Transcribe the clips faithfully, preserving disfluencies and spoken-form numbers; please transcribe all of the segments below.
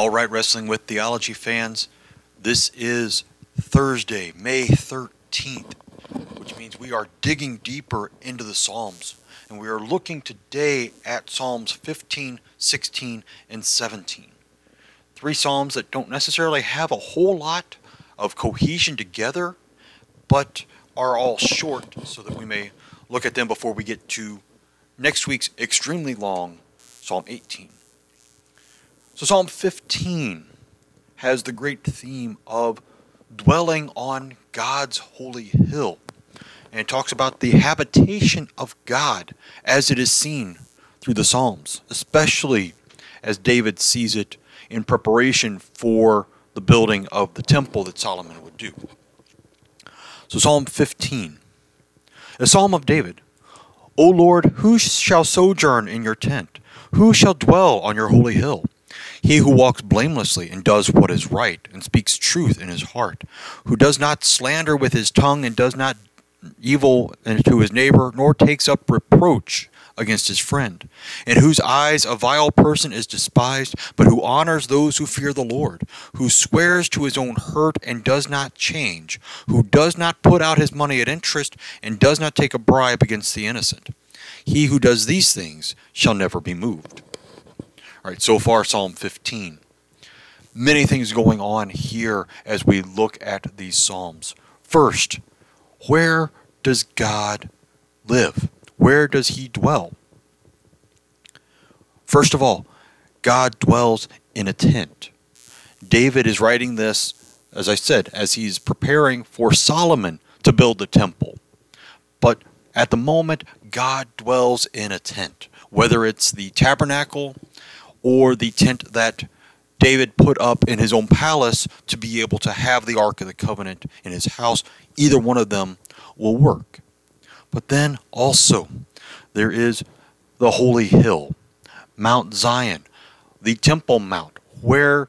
All right, Wrestling With Theology fans, this is Thursday, May thirteenth, which means we are digging deeper into the Psalms. And we are looking today at Psalms fifteen, sixteen, and seventeen. Three Psalms that don't necessarily have a whole lot of cohesion together, but are all short so that we may look at them before we get to next week's extremely long Psalm eighteen. So Psalm fifteen has the great theme of dwelling on God's holy hill. And it talks about the habitation of God as it is seen through the Psalms, especially as David sees it in preparation for the building of the temple that Solomon would do. So Psalm fifteen, a psalm of David. O Lord, who shall sojourn in your tent? Who shall dwell on your holy hill? He who walks blamelessly and does what is right and speaks truth in his heart, who does not slander with his tongue and does not evil to his neighbor, nor takes up reproach against his friend, in whose eyes a vile person is despised, but who honors those who fear the Lord, who swears to his own hurt and does not change, who does not put out his money at interest and does not take a bribe against the innocent. He who does these things shall never be moved. All right, so far Psalm fifteen. Many things going on here as we look at these Psalms. First, where does God live? Where does he dwell? First of all, God dwells in a tent. David is writing this, as I said, as he's preparing for Solomon to build the temple. But at the moment, God dwells in a tent, whether it's the tabernacle or the tent that David put up in his own palace to be able to have the Ark of the Covenant in his house. Either one of them will work. But then also there is the Holy Hill, Mount Zion, the Temple Mount, where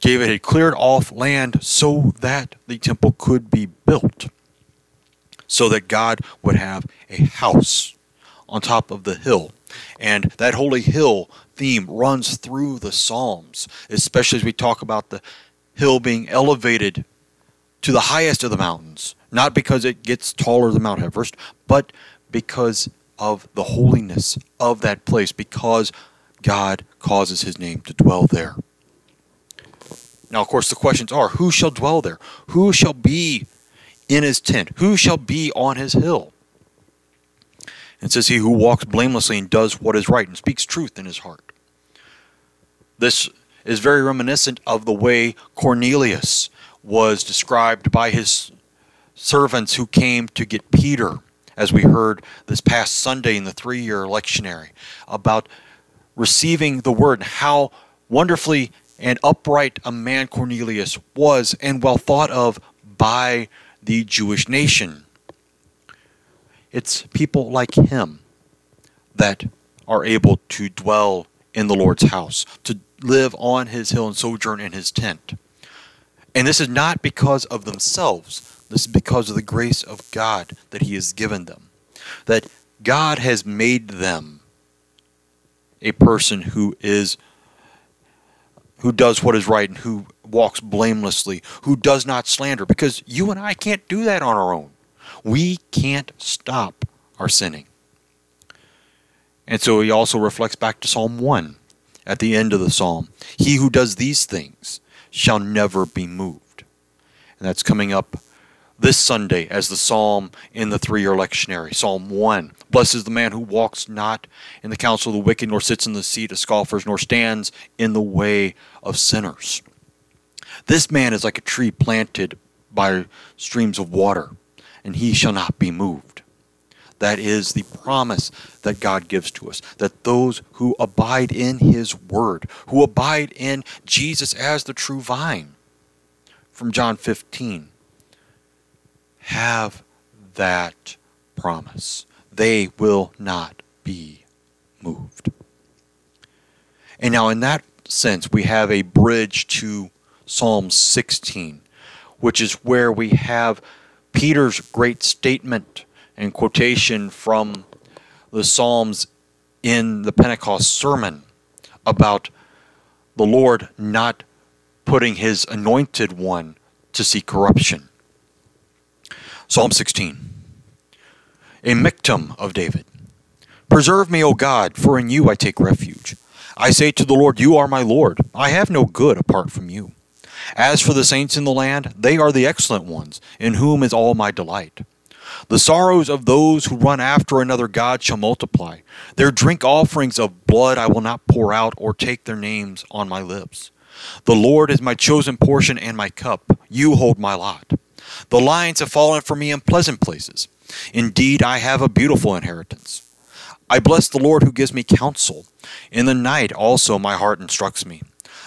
David had cleared off land so that the temple could be built, so that God would have a house on top of the hill. And that Holy Hill theme runs through the Psalms, especially as we talk about the hill being elevated to the highest of the mountains, not because it gets taller than Mount Everest, but because of the holiness of that place, because God causes his name to dwell there. Now, of course, the questions are, who shall dwell there? Who shall be in his tent? Who shall be on his hill? It says, he who walks blamelessly and does what is right and speaks truth in his heart. This is very reminiscent of the way Cornelius was described by his servants who came to get Peter, as we heard this past Sunday in the three-year lectionary, about receiving the word and how wonderfully and upright a man Cornelius was and well thought of by the Jewish nation. It's people like him that are able to dwell in the Lord's house, to live on his hill and sojourn in his tent. And this is not because of themselves. This is because of the grace of God that he has given them, that God has made them a person who is, who does what is right and who walks blamelessly, who does not slander, because you and I can't do that on our own. We can't stop our sinning. And so he also reflects back to Psalm one at the end of the psalm. He who does these things shall never be moved. And that's coming up this Sunday as the psalm in the three-year lectionary. Psalm one, blessed is the man who walks not in the counsel of the wicked, nor sits in the seat of scoffers, nor stands in the way of sinners. This man is like a tree planted by streams of water, and he shall not be moved. That is the promise that God gives to us, that those who abide in his word, who abide in Jesus as the true vine, from John fifteen, have that promise. They will not be moved. And now in that sense, we have a bridge to Psalm sixteen, which is where we have Peter's great statement and quotation from the Psalms in the Pentecost sermon about the Lord not putting his anointed one to see corruption. Psalm sixteen, a miktam of David. Preserve me, O God, for in you I take refuge. I say to the Lord, you are my Lord. I have no good apart from you. As for the saints in the land, they are the excellent ones, in whom is all my delight. The sorrows of those who run after another God shall multiply. Their drink offerings of blood I will not pour out, or take their names on my lips. The Lord is my chosen portion and my cup. You hold my lot. The lions have fallen for me in pleasant places. Indeed, I have a beautiful inheritance. I bless the Lord who gives me counsel. In the night also my heart instructs me.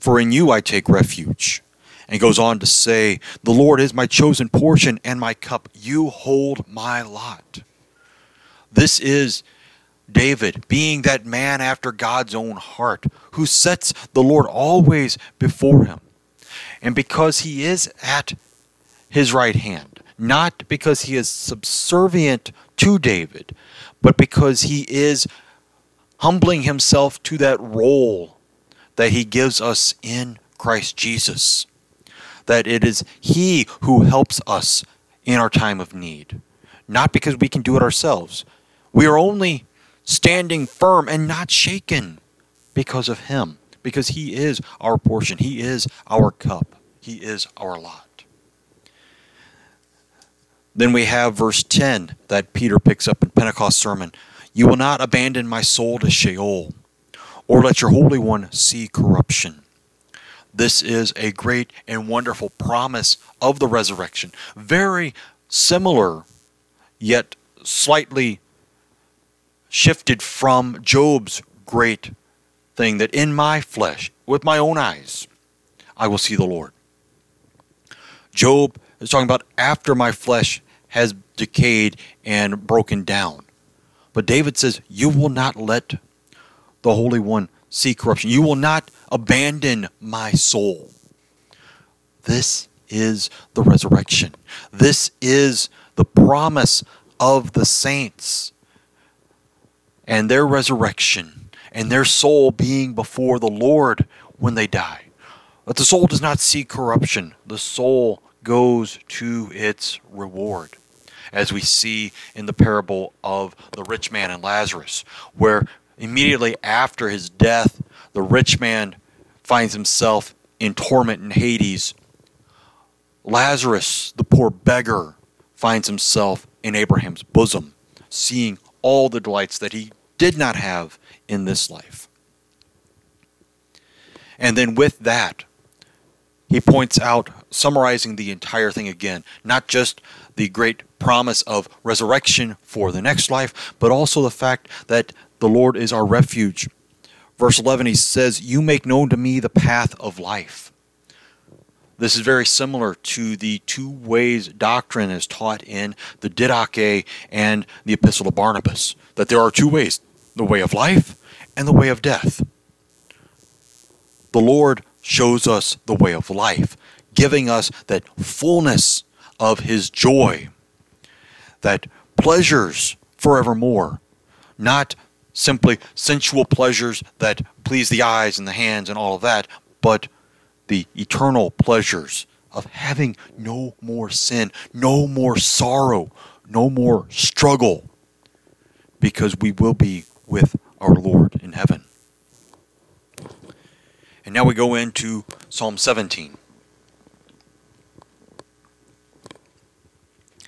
for in you I take refuge. And goes on to say, the Lord is my chosen portion and my cup. You hold my lot. This is David being that man after God's own heart, who sets the Lord always before him. And because he is at his right hand, not because he is subservient to David, but because he is humbling himself to that role that he gives us in Christ Jesus. That it is he who helps us in our time of need, not because we can do it ourselves. We are only standing firm and not shaken because of him, because he is our portion. He is our cup. He is our lot. Then we have verse ten that Peter picks up in Pentecost sermon. You will not abandon my soul to Sheol, or let your Holy One see corruption. This is a great and wonderful promise of the resurrection. Very similar, yet slightly shifted from Job's great thing that in my flesh, with my own eyes, I will see the Lord. Job is talking about after my flesh has decayed and broken down. But David says, you will not let the Holy One see corruption. You will not abandon my soul. This is the resurrection. This is the promise of the saints and their resurrection, and their soul being before the Lord when they die. But the soul does not see corruption. The soul goes to its reward, as we see in the parable of the rich man and Lazarus, where immediately after his death, the rich man finds himself in torment in Hades. Lazarus, the poor beggar, finds himself in Abraham's bosom, seeing all the delights that he did not have in this life. And then with that, he points out, summarizing the entire thing again, not just the great promise of resurrection for the next life, but also the fact that the Lord is our refuge. Verse eleven, he says, you make known to me the path of life. This is very similar to the two ways doctrine as taught in the Didache and the Epistle of Barnabas, that there are two ways, the way of life and the way of death. The Lord shows us the way of life, giving us that fullness of his joy, that pleasures forevermore, not simply sensual pleasures that please the eyes and the hands and all of that, but the eternal pleasures of having no more sin, no more sorrow, no more struggle, because we will be with our Lord in heaven. And now we go into Psalm seventeen,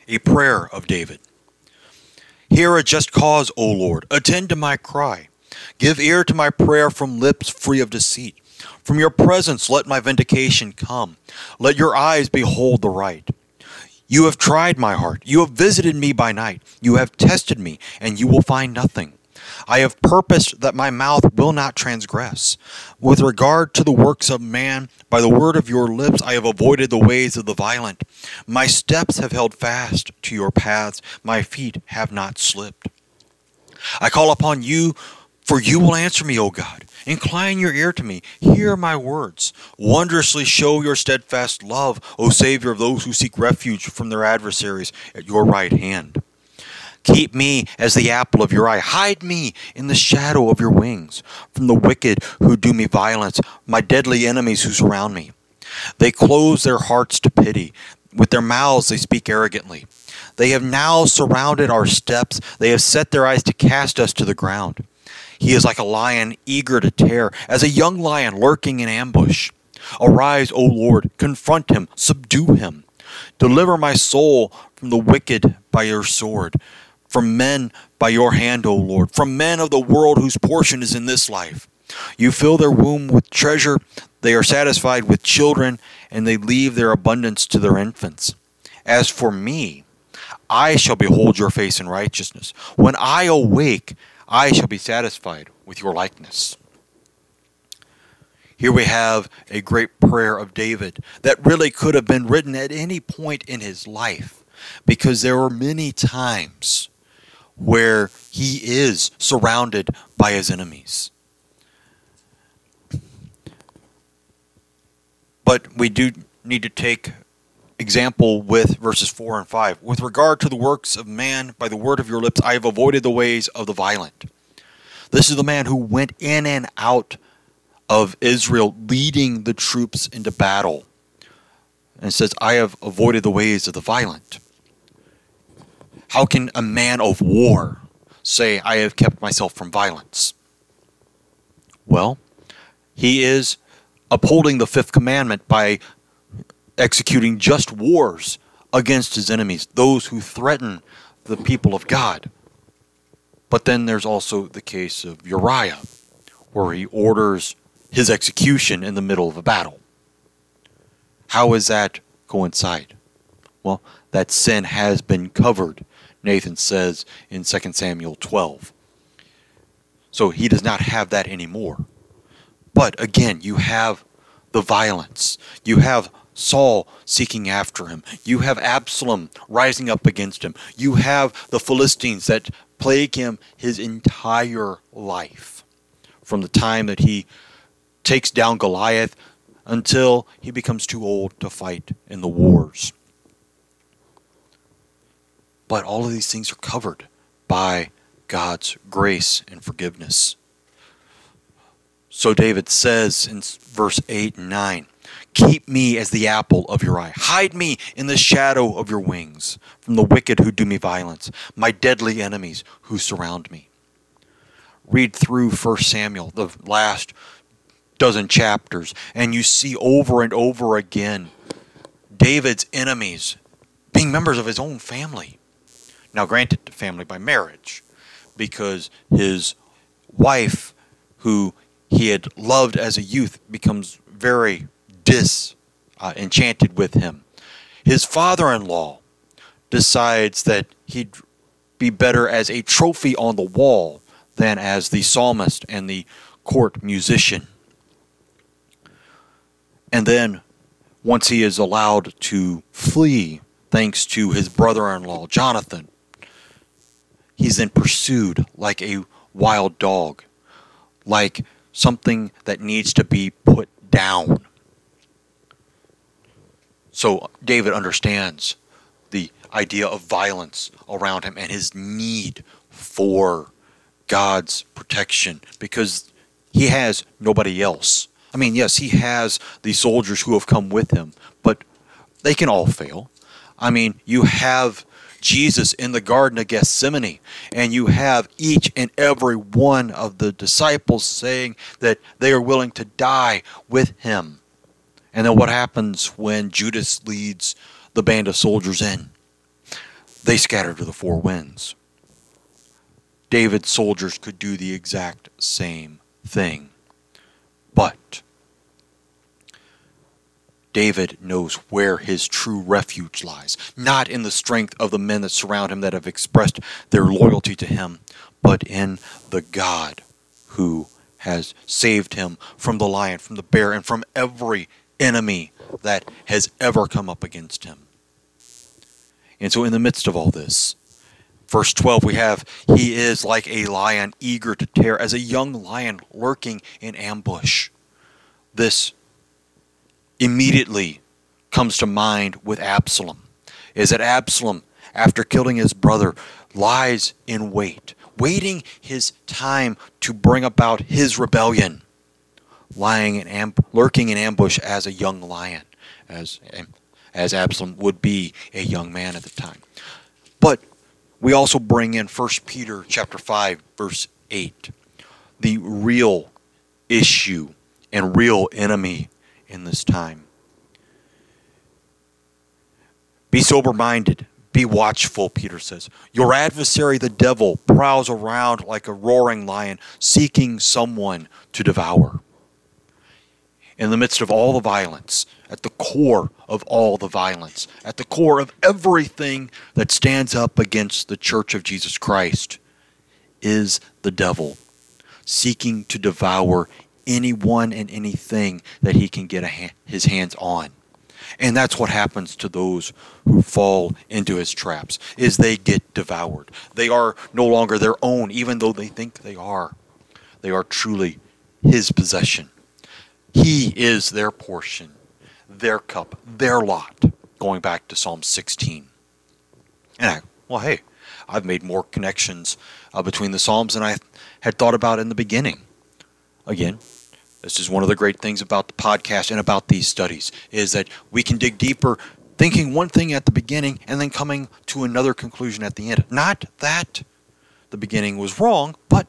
a prayer of David. Hear a just cause, O Lord, attend to my cry. Give ear to my prayer from lips free of deceit. From your presence let my vindication come. Let your eyes behold the right. You have tried my heart. You have visited me by night. You have tested me, and you will find nothing. I have purposed that my mouth will not transgress. With regard to the works of man, by the word of your lips I have avoided the ways of the violent. My steps have held fast to your paths. My feet have not slipped. I call upon you, for you will answer me, O God. Incline your ear to me. Hear my words. Wondrously show your steadfast love, O Savior of those who seek refuge from their adversaries at your right hand. Keep me as the apple of your eye. Hide me in the shadow of your wings from the wicked who do me violence, my deadly enemies who surround me. They close their hearts to pity. With their mouths they speak arrogantly. They have now surrounded our steps. They have set their eyes to cast us to the ground. He is like a lion eager to tear, as a young lion lurking in ambush. Arise, O Lord, confront him, subdue him. Deliver my soul from the wicked by your sword, from men by your hand, O Lord, from men of the world whose portion is in this life. You fill their womb with treasure, they are satisfied with children, and they leave their abundance to their infants. As for me, I shall behold your face in righteousness. When I awake, I shall be satisfied with your likeness. Here we have a great prayer of David that really could have been written at any point in his life, because there were many times where he is surrounded by his enemies. But we do need to take example with verses four and five. With regard to the works of man, by the word of your lips, I have avoided the ways of the violent. This is the man who went in and out of Israel, leading the troops into battle. And it says, I have avoided the ways of the violent. How can a man of war say, I have kept myself from violence? Well, he is upholding the fifth commandment by executing just wars against his enemies, those who threaten the people of God. But then there's also the case of Uriah, where he orders his execution in the middle of a battle. How does that coincide? Well, that sin has been covered, Nathan says in Second Samuel twelve. So he does not have that anymore. But again, you have the violence. You have Saul seeking after him. You have Absalom rising up against him. You have the Philistines that plague him his entire life, from the time that he takes down Goliath until he becomes too old to fight in the wars. But all of these things are covered by God's grace and forgiveness. So David says in verse eight and nine, keep me as the apple of your eye. Hide me in the shadow of your wings from the wicked who do me violence, my deadly enemies who surround me. Read through First Samuel, the last dozen chapters, and you see over and over again David's enemies being members of his own family. Now, granted, family by marriage, because his wife, who he had loved as a youth, becomes very Dis, uh, enchanted with him. His father-in-law decides that he'd be better as a trophy on the wall than as the psalmist and the court musician. And then, once he is allowed to flee, thanks to his brother-in-law, Jonathan, he's then pursued like a wild dog, like something that needs to be put down. So David understands the idea of violence around him and his need for God's protection, because he has nobody else. I mean, yes, he has the soldiers who have come with him, but they can all fail. I mean, you have Jesus in the Garden of Gethsemane, and you have each and every one of the disciples saying that they are willing to die with him. And then what happens when Judas leads the band of soldiers in? They scatter to the four winds. David's soldiers could do the exact same thing. But David knows where his true refuge lies, not in the strength of the men that surround him that have expressed their loyalty to him, but in the God who has saved him from the lion, from the bear, and from every enemy that has ever come up against him. And so in the midst of all this, verse twelve, we have, he is like a lion eager to tear, as a young lion lurking in ambush. This immediately comes to mind with Absalom, is that Absalom, after killing his brother, lies in wait, waiting his time to bring about his rebellion, lying in amb- lurking in ambush as a young lion, as, as Absalom would be a young man at the time. But we also bring in First Peter chapter five, verse eight, the real issue and real enemy in this time. Be sober-minded, be watchful, Peter says. Your adversary, the devil, prowls around like a roaring lion, seeking someone to devour. In the midst of all the violence, at the core of all the violence, at the core of everything that stands up against the Church of Jesus Christ, is the devil, seeking to devour anyone and anything that he can get a hand, his hands on. And that's what happens to those who fall into his traps, is they get devoured. They are no longer their own, even though they think they are. They are truly his possession. He is their portion, their cup, their lot, going back to Psalm sixteen. And I, well, hey, I've made more connections uh, between the Psalms than I had thought about in the beginning. Again, this is one of the great things about the podcast and about these studies, is that we can dig deeper, thinking one thing at the beginning and then coming to another conclusion at the end. Not that the beginning was wrong, but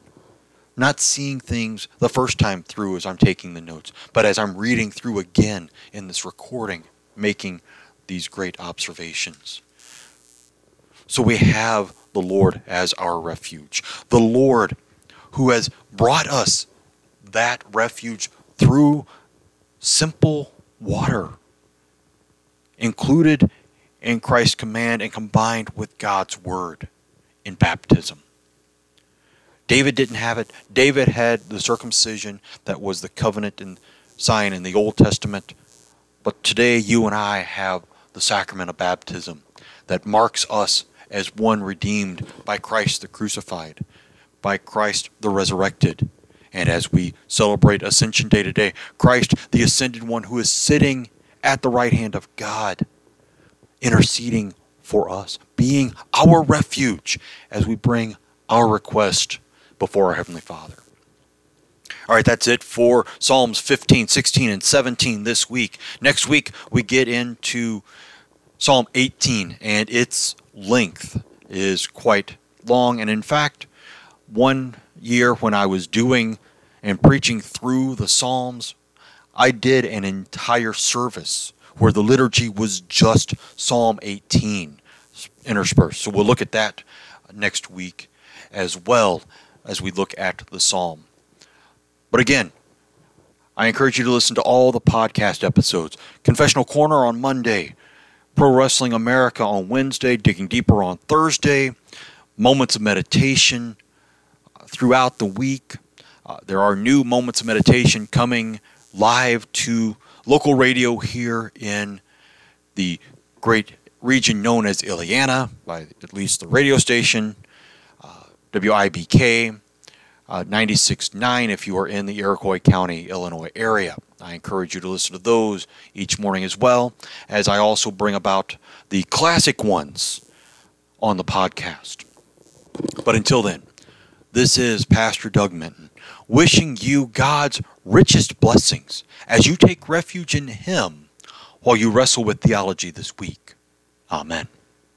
not seeing things the first time through as I'm taking the notes, but as I'm reading through again in this recording, making these great observations. So we have the Lord as our refuge, the Lord who has brought us that refuge through simple water, included in Christ's command and combined with God's word in baptism. David didn't have it. David had the circumcision that was the covenant and sign in the Old Testament. But today you and I have the sacrament of baptism that marks us as one redeemed by Christ the crucified, by Christ the resurrected. And as we celebrate Ascension Day today, Christ, the ascended one who is sitting at the right hand of God, interceding for us, being our refuge as we bring our request before our Heavenly Father. All right, that's it for Psalms fifteen, sixteen, and seventeen this week. Next week, we get into Psalm eighteen, and its length is quite long. And in fact, one year when I was doing and preaching through the Psalms, I did an entire service where the liturgy was just Psalm eighteen interspersed. So we'll look at that next week as well as we look at the Psalm. But again, I encourage you to listen to all the podcast episodes. Confessional Corner on Monday, Pro Wrestling America on Wednesday, Digging Deeper on Thursday, Moments of Meditation throughout the week. Uh, there are new Moments of Meditation coming live to local radio here in the great region known as Illiana, by at least the radio station, uh, W I B K uh, ninety-six point nine if you are in the Iroquois County, Illinois area. I encourage you to listen to those each morning as well, as I also bring about the classic ones on the podcast. But until then, this is Pastor Doug Minton, wishing you God's richest blessings as you take refuge in Him while you wrestle with theology this week. Amen.